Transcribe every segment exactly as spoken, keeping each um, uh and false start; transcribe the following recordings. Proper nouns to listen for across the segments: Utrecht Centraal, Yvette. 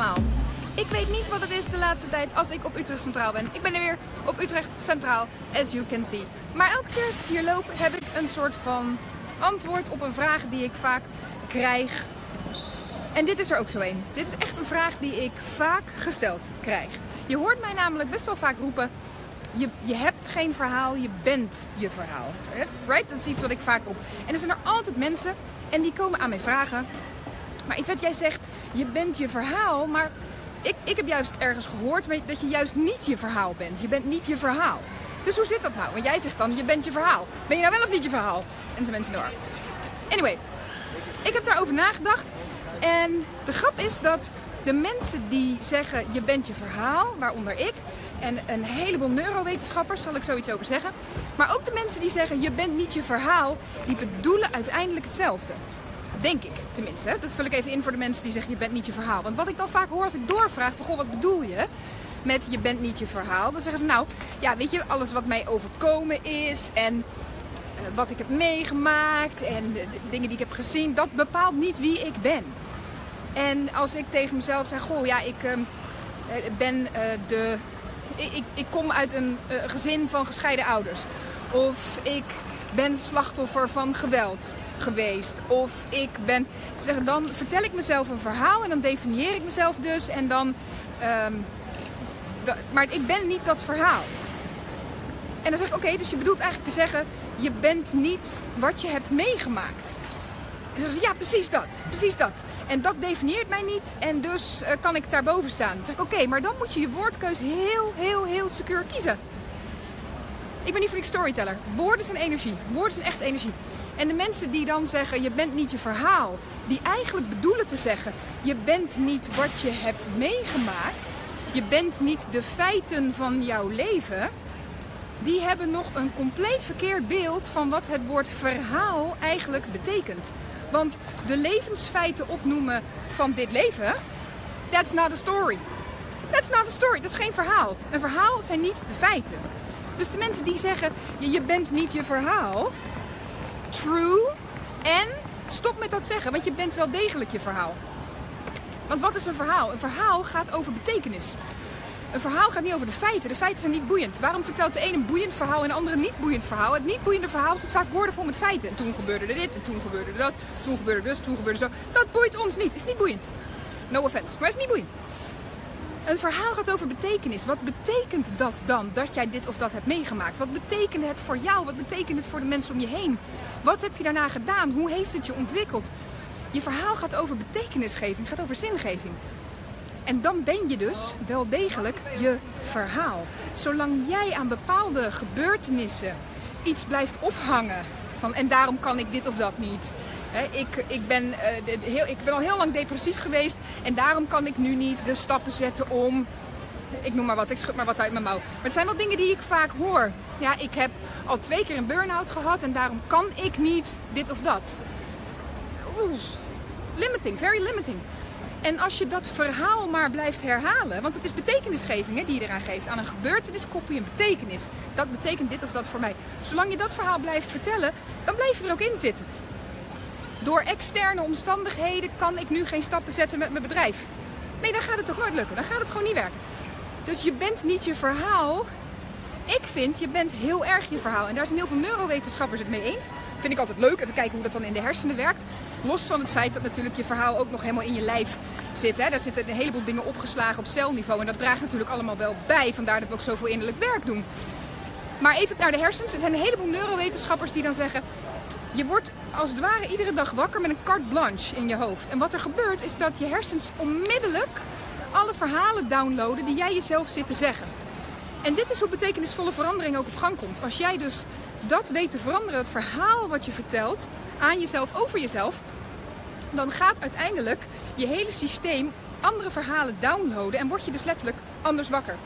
allemaal. Ik weet niet wat het is de laatste tijd als ik op Utrecht Centraal ben. Ik ben er weer op Utrecht Centraal, as you can see. Maar elke keer als ik hier loop heb ik een soort van antwoord op een vraag die ik vaak krijg. En dit is er ook zo een. Dit is echt een vraag die ik vaak gesteld krijg. Je hoort mij namelijk best wel vaak roepen, je, je hebt geen verhaal, je bent je verhaal. Right? Dat is iets wat ik vaak roep. En er zijn er altijd mensen en die komen aan mij vragen. Maar Yvette, jij zegt, je bent je verhaal, maar ik, ik heb juist ergens gehoord dat je juist niet je verhaal bent. Je bent niet je verhaal. Dus hoe zit dat nou? Want jij zegt dan, je bent je verhaal. Ben je nou wel of niet je verhaal? En zijn mensen door. Anyway, ik heb daarover nagedacht. En de grap is dat de mensen die zeggen, je bent je verhaal, waaronder ik, en een heleboel neurowetenschappers, zal ik zoiets over zeggen. Maar ook de mensen die zeggen, je bent niet je verhaal, die bedoelen uiteindelijk hetzelfde. Denk ik, tenminste. Hè? Dat vul ik even in voor de mensen die zeggen, je bent niet je verhaal. Want wat ik dan vaak hoor als ik doorvraag, van, goh, wat bedoel je met je bent niet je verhaal? Dan zeggen ze, nou, ja, weet je, alles wat mij overkomen is en uh, wat ik heb meegemaakt en de, de dingen die ik heb gezien, dat bepaalt niet wie ik ben. En als ik tegen mezelf zeg, goh, ja, ik uh, ben uh, de... Ik, ik, ik kom uit een uh, gezin van gescheiden ouders. Of ik ben slachtoffer van geweld geweest. Of ik ben... Zeg, dan vertel ik mezelf een verhaal en dan definieer ik mezelf dus. En dan... Um, maar ik ben niet dat verhaal. En dan zeg ik, oké, okay, dus je bedoelt eigenlijk te zeggen, je bent niet wat je hebt meegemaakt. En dan zeggen ze, ja, precies dat, precies dat. En dat definieert mij niet en dus uh, kan ik daarboven staan. Dan zeg ik, oké, okay, maar dan moet je je woordkeus heel, heel, heel secuur kiezen. Ik ben niet voor niks storyteller. Woorden zijn energie. Woorden zijn echt energie. En de mensen die dan zeggen, je bent niet je verhaal, die eigenlijk bedoelen te zeggen, je bent niet wat je hebt meegemaakt, je bent niet de feiten van jouw leven, die hebben nog een compleet verkeerd beeld van wat het woord verhaal eigenlijk betekent. Want de levensfeiten opnoemen van dit leven, that's not a story. That's not a story, dat is geen verhaal. Een verhaal zijn niet de feiten. Dus de mensen die zeggen, je bent niet je verhaal, true, en stop met dat zeggen, want je bent wel degelijk je verhaal. Want wat is een verhaal? Een verhaal gaat over betekenis. Een verhaal gaat niet over de feiten. De feiten zijn niet boeiend. Waarom vertelt de een een boeiend verhaal en de andere een niet boeiend verhaal? Het niet boeiende verhaal zit vaak woordenvol met feiten. En toen gebeurde er dit, en toen gebeurde er dat, toen gebeurde dus, toen gebeurde zo. Dat boeit ons niet. Is niet boeiend. No offense, maar is niet boeiend. Een verhaal gaat over betekenis. Wat betekent dat dan, dat jij dit of dat hebt meegemaakt? Wat betekende het voor jou? Wat betekent het voor de mensen om je heen? Wat heb je daarna gedaan? Hoe heeft het je ontwikkeld? Je verhaal gaat over betekenisgeving, gaat over zingeving. En dan ben je dus wel degelijk je verhaal. Zolang jij aan bepaalde gebeurtenissen iets blijft ophangen. Van, en daarom kan ik dit of dat niet. He, ik, ik, ben, uh, de, heel, ik ben al heel lang depressief geweest. En daarom kan ik nu niet de stappen zetten om... Ik noem maar wat, ik schud maar wat uit mijn mouw. Maar het zijn wel dingen die ik vaak hoor. Ja, ik heb al twee keer een burn-out gehad. En daarom kan ik niet dit of dat. Oeh, limiting, very limiting. En als je dat verhaal maar blijft herhalen, want het is betekenisgeving hè, die je eraan geeft. Aan een gebeurtenis koppel je een betekenis. Dat betekent dit of dat voor mij. Zolang je dat verhaal blijft vertellen, dan blijf je er ook in zitten. Door externe omstandigheden kan ik nu geen stappen zetten met mijn bedrijf. Nee, dan gaat het ook nooit lukken. Dan gaat het gewoon niet werken. Dus je bent niet je verhaal. Ik vind, je bent heel erg je verhaal. En daar zijn heel veel neurowetenschappers het mee eens. Vind ik altijd leuk. Even kijken hoe dat dan in de hersenen werkt. Los van het feit dat natuurlijk je verhaal ook nog helemaal in je lijf zit. Hè? Daar zitten een heleboel dingen opgeslagen op celniveau. En dat draagt natuurlijk allemaal wel bij. Vandaar dat we ook zoveel innerlijk werk doen. Maar even naar de hersens. Er zijn een heleboel neurowetenschappers die dan zeggen... Je wordt als het ware iedere dag wakker met een carte blanche in je hoofd. En wat er gebeurt is dat je hersens onmiddellijk alle verhalen downloaden die jij jezelf zit te zeggen. En dit is hoe betekenisvolle verandering ook op gang komt. Als jij dus dat weet te veranderen, het verhaal wat je vertelt aan jezelf, over jezelf, dan gaat uiteindelijk je hele systeem andere verhalen downloaden en word je dus letterlijk anders wakker.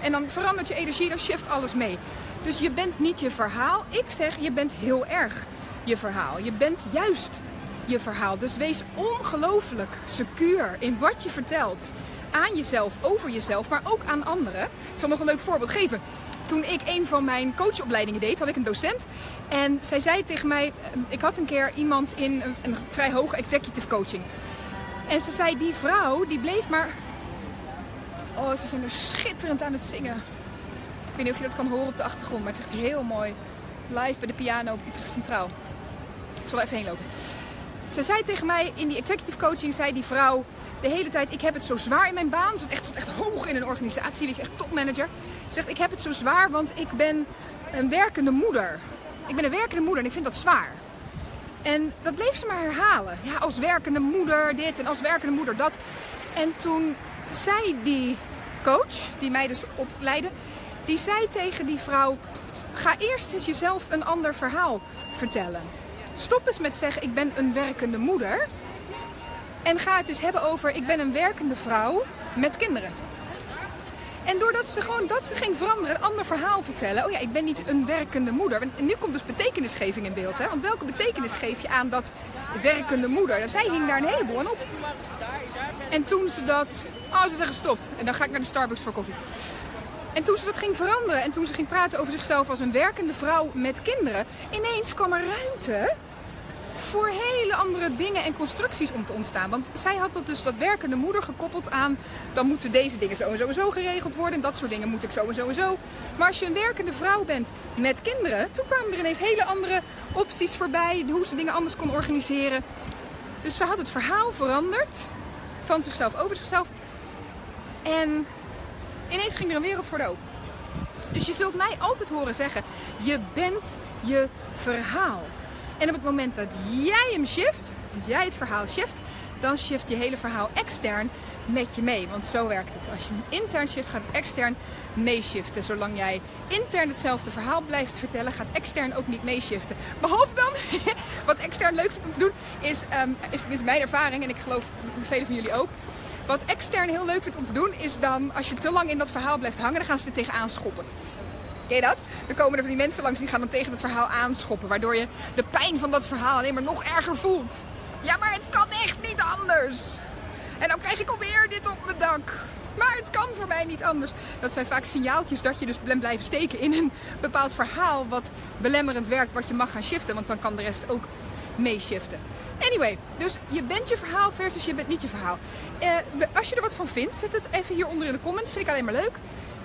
En dan verandert je energie, dan shift alles mee. Dus je bent niet je verhaal. Ik zeg, je bent heel erg je verhaal. Je bent juist je verhaal. Dus wees ongelooflijk secuur in wat je vertelt. Aan jezelf, over jezelf, maar ook aan anderen. Ik zal nog een leuk voorbeeld geven. Toen ik een van mijn coachopleidingen deed, had ik een docent. En zij zei tegen mij, ik had een keer iemand in een vrij hoge executive coaching. En ze zei, die vrouw die bleef maar Oh, ze zijn er schitterend aan het zingen. Ik weet niet of je dat kan horen op de achtergrond, maar het is echt heel mooi. Live bij de piano op Utrecht Centraal. Ik zal er even heen lopen. Ze zei tegen mij in die executive coaching, zei die vrouw de hele tijd, ik heb het zo zwaar in mijn baan. Ze zat echt, echt hoog in een organisatie, weet je, echt topmanager. Ze zegt, ik heb het zo zwaar, want ik ben een werkende moeder. Ik ben een werkende moeder en ik vind dat zwaar. En dat bleef ze maar herhalen. Ja, als werkende moeder dit en als werkende moeder dat. En toen zei die coach, die mij dus opleidde, die zei tegen die vrouw, ga eerst eens jezelf een ander verhaal vertellen. Stop eens met zeggen, ik ben een werkende moeder. En ga het eens hebben over, ik ben een werkende vrouw met kinderen. En doordat ze gewoon dat ze ging veranderen, een ander verhaal vertellen. Oh ja, ik ben niet een werkende moeder. En nu komt dus betekenisgeving in beeld. Hè? Want welke betekenis geef je aan dat werkende moeder? Nou, zij hing daar een heleboel aan op. En toen ze dat... Oh, ze zijn gestopt. En dan ga ik naar de Starbucks voor koffie. En toen ze dat ging veranderen en toen ze ging praten over zichzelf als een werkende vrouw met kinderen, ineens kwam er ruimte voor hele andere dingen en constructies om te ontstaan. Want zij had dat dus, dat werkende moeder, gekoppeld aan, dan moeten deze dingen zo en zo en zo geregeld worden en dat soort dingen moet ik zo en zo en zo. Maar als je een werkende vrouw bent met kinderen, toen kwamen er ineens hele andere opties voorbij, hoe ze dingen anders kon organiseren. Dus ze had het verhaal veranderd van zichzelf over zichzelf en ineens ging er een wereld voor de open. Dus je zult mij altijd horen zeggen, je bent je verhaal. En op het moment dat jij hem shift, dat jij het verhaal shift, dan shift je hele verhaal extern met je mee. Want zo werkt het. Als je een intern shift, gaat het extern meeshiften. Zolang jij intern hetzelfde verhaal blijft vertellen, gaat extern ook niet meeshiften. Behalve dan, wat extern leuk vindt om te doen, is, um, is, is mijn ervaring, en ik geloof velen van jullie ook. Wat extern heel leuk vindt om te doen, is dan, als je te lang in dat verhaal blijft hangen, dan gaan ze er tegenaan schoppen. Ken je dat? Dan komen er van die mensen langs, die gaan dan tegen dat verhaal aanschoppen. Waardoor je de pijn van dat verhaal alleen maar nog erger voelt. Ja, maar het kan echt niet anders. En dan krijg ik alweer dit op mijn dak. Maar het kan voor mij niet anders. Dat zijn vaak signaaltjes dat je dus blijft steken in een bepaald verhaal wat belemmerend werkt, wat je mag gaan shiften. Want dan kan de rest ook meeshiften. Anyway, dus je bent je verhaal versus je bent niet je verhaal. Eh, als je er wat van vindt, zet het even hieronder in de comments. Vind ik alleen maar leuk.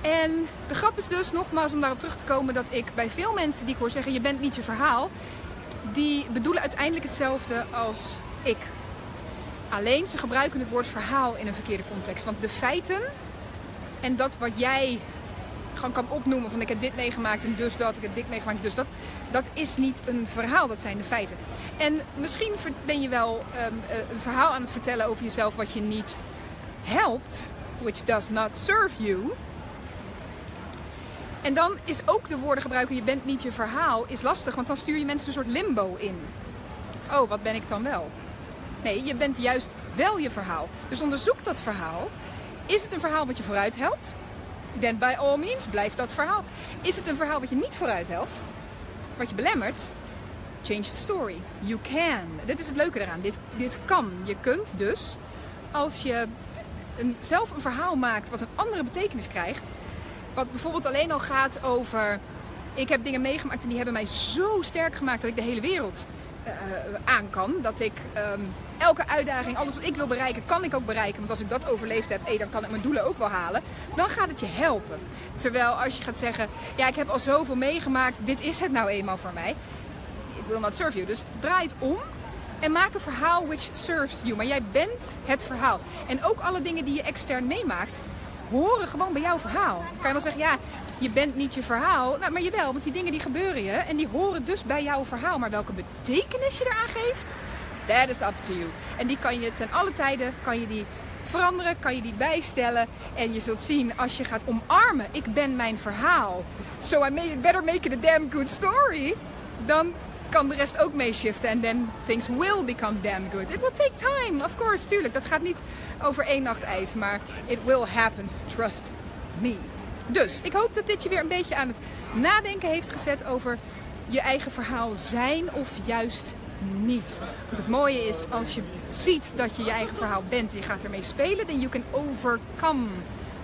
En de grap is dus, nogmaals om daarop terug te komen, dat ik bij veel mensen die ik hoor zeggen, je bent niet je verhaal, die bedoelen uiteindelijk hetzelfde als ik. Alleen, ze gebruiken het woord verhaal in een verkeerde context. Want de feiten en dat wat jij gewoon kan opnoemen, van ik heb dit meegemaakt en dus dat, ik heb dit meegemaakt en dus dat, dat is niet een verhaal, dat zijn de feiten. En misschien ben je wel um, een verhaal aan het vertellen over jezelf wat je niet helpt, which does not serve you. En dan is ook de woorden gebruiken, je bent niet je verhaal, is lastig, want dan stuur je mensen een soort limbo in. Oh, wat ben ik dan wel? Nee, je bent juist wel je verhaal. Dus onderzoek dat verhaal. Is het een verhaal wat je vooruit helpt? Then by all means, blijf dat verhaal. Is het een verhaal wat je niet vooruit helpt, wat je belemmert? Change the story. You can. Dit is het leuke eraan. Dit, dit kan. Je kunt dus, als je een, zelf een verhaal maakt wat een andere betekenis krijgt, wat bijvoorbeeld alleen al gaat over, ik heb dingen meegemaakt en die hebben mij zo sterk gemaakt dat ik de hele wereld uh, aan kan. Dat ik um, elke uitdaging, alles wat ik wil bereiken, kan ik ook bereiken. Want als ik dat overleefd heb, hey, dan kan ik mijn doelen ook wel halen. Dan gaat het je helpen. Terwijl als je gaat zeggen, ja, ik heb al zoveel meegemaakt, dit is het nou eenmaal voor mij. It will not serve you. Dus draai het om en maak een verhaal which serves you. Maar jij bent het verhaal. En ook alle dingen die je extern meemaakt, horen gewoon bij jouw verhaal. Dan kan je wel zeggen, ja, je bent niet je verhaal. Nou, maar jawel, want die dingen die gebeuren je en die horen dus bij jouw verhaal. Maar welke betekenis je eraan geeft, that is up to you. En die kan je ten alle tijden, kan je die veranderen, kan je die bijstellen. En je zult zien, als je gaat omarmen, ik ben mijn verhaal, so I may better make it a damn good story, dan kan de rest ook meeshiften. En then things will become damn good. It will take time, of course, tuurlijk. Dat gaat niet over één nacht ijs, maar it will happen. Trust me. Dus, ik hoop dat dit je weer een beetje aan het nadenken heeft gezet over je eigen verhaal zijn of juist niet. Want het mooie is, als je ziet dat je je eigen verhaal bent en je gaat ermee spelen, then you can overcome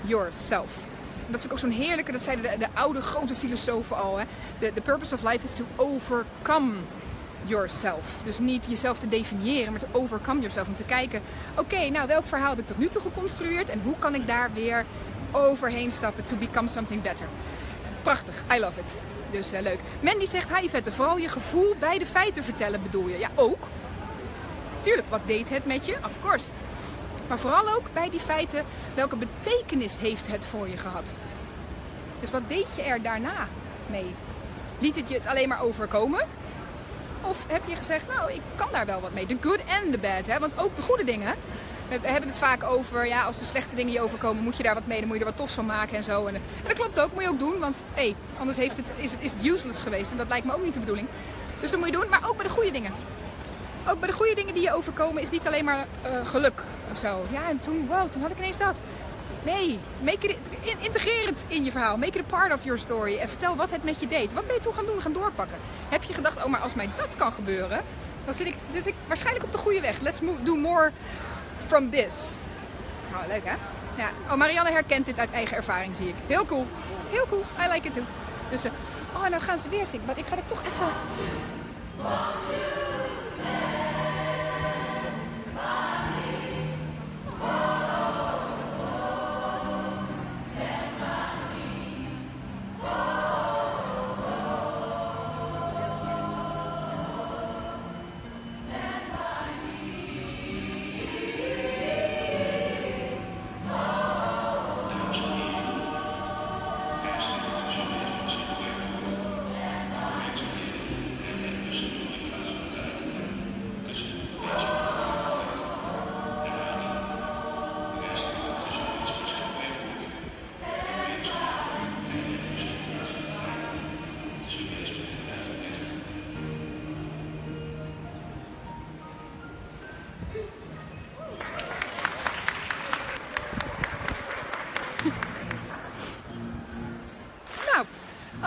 yourself. En dat vind ik ook zo'n heerlijke, dat zeiden de, de oude grote filosofen al. Hè? The, the purpose of life is to overcome yourself. Dus niet jezelf te definiëren, maar te overcome yourself. Om te kijken, oké, okay, nou welk verhaal heb ik tot nu toe geconstrueerd en hoe kan ik daar weer overheen stappen to become something better. Prachtig, I love it. Dus uh, leuk. Mandy zegt, hi Yvette, vooral je gevoel bij de feiten vertellen bedoel je. Ja, ook. Tuurlijk, wat deed het met je? Of course. Maar vooral ook bij die feiten, welke betekenis heeft het voor je gehad? Dus wat deed je er daarna mee? Liet het je het alleen maar overkomen? Of heb je gezegd, nou, ik kan daar wel wat mee. De good en de bad, hè? Want ook de goede dingen. We hebben het vaak over, ja, als de slechte dingen je overkomen, moet je daar wat mee, dan moet je er wat tofs van maken en zo. En, en dat klopt ook, moet je ook doen, want hey, anders heeft het, is, is het useless geweest en dat lijkt me ook niet de bedoeling. Dus dat moet je doen, maar ook bij de goede dingen. Ook bij de goede dingen die je overkomen is niet alleen maar uh, geluk of zo. Ja, en toen, wow, toen had ik ineens dat. Nee, make it, integreer het in je verhaal. Make it a part of your story. En vertel wat het met je deed. Wat ben je toen gaan doen? Gaan doorpakken. Heb je gedacht, oh, maar als mij dat kan gebeuren, dan zit ik, dus ik waarschijnlijk op de goede weg. Let's do more from this. Nou, leuk hè? Ja. Oh, Marianne herkent dit uit eigen ervaring, zie ik. Heel cool. Heel cool. I like it too. Dus, uh, oh, nou gaan ze weer zingen. Maar ik ga er toch even...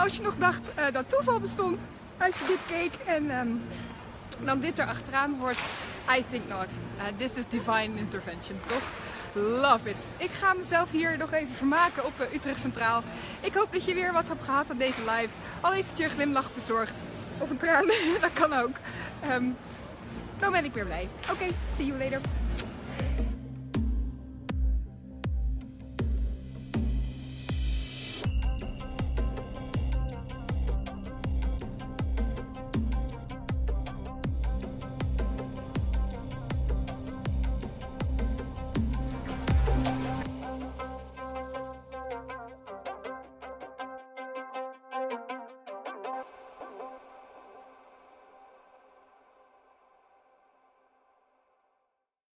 Als je nog dacht uh, dat toeval bestond, als je dit keek en um, dan dit erachteraan hoort, I think not. Uh, this is divine intervention, toch? Love it. Ik ga mezelf hier nog even vermaken op uh, Utrecht Centraal. Ik hoop dat je weer wat hebt gehad aan deze live. Al eventjes een glimlach bezorgd. Of een traan, dat kan ook. Um, dan ben ik weer blij. Oké, okay, see you later.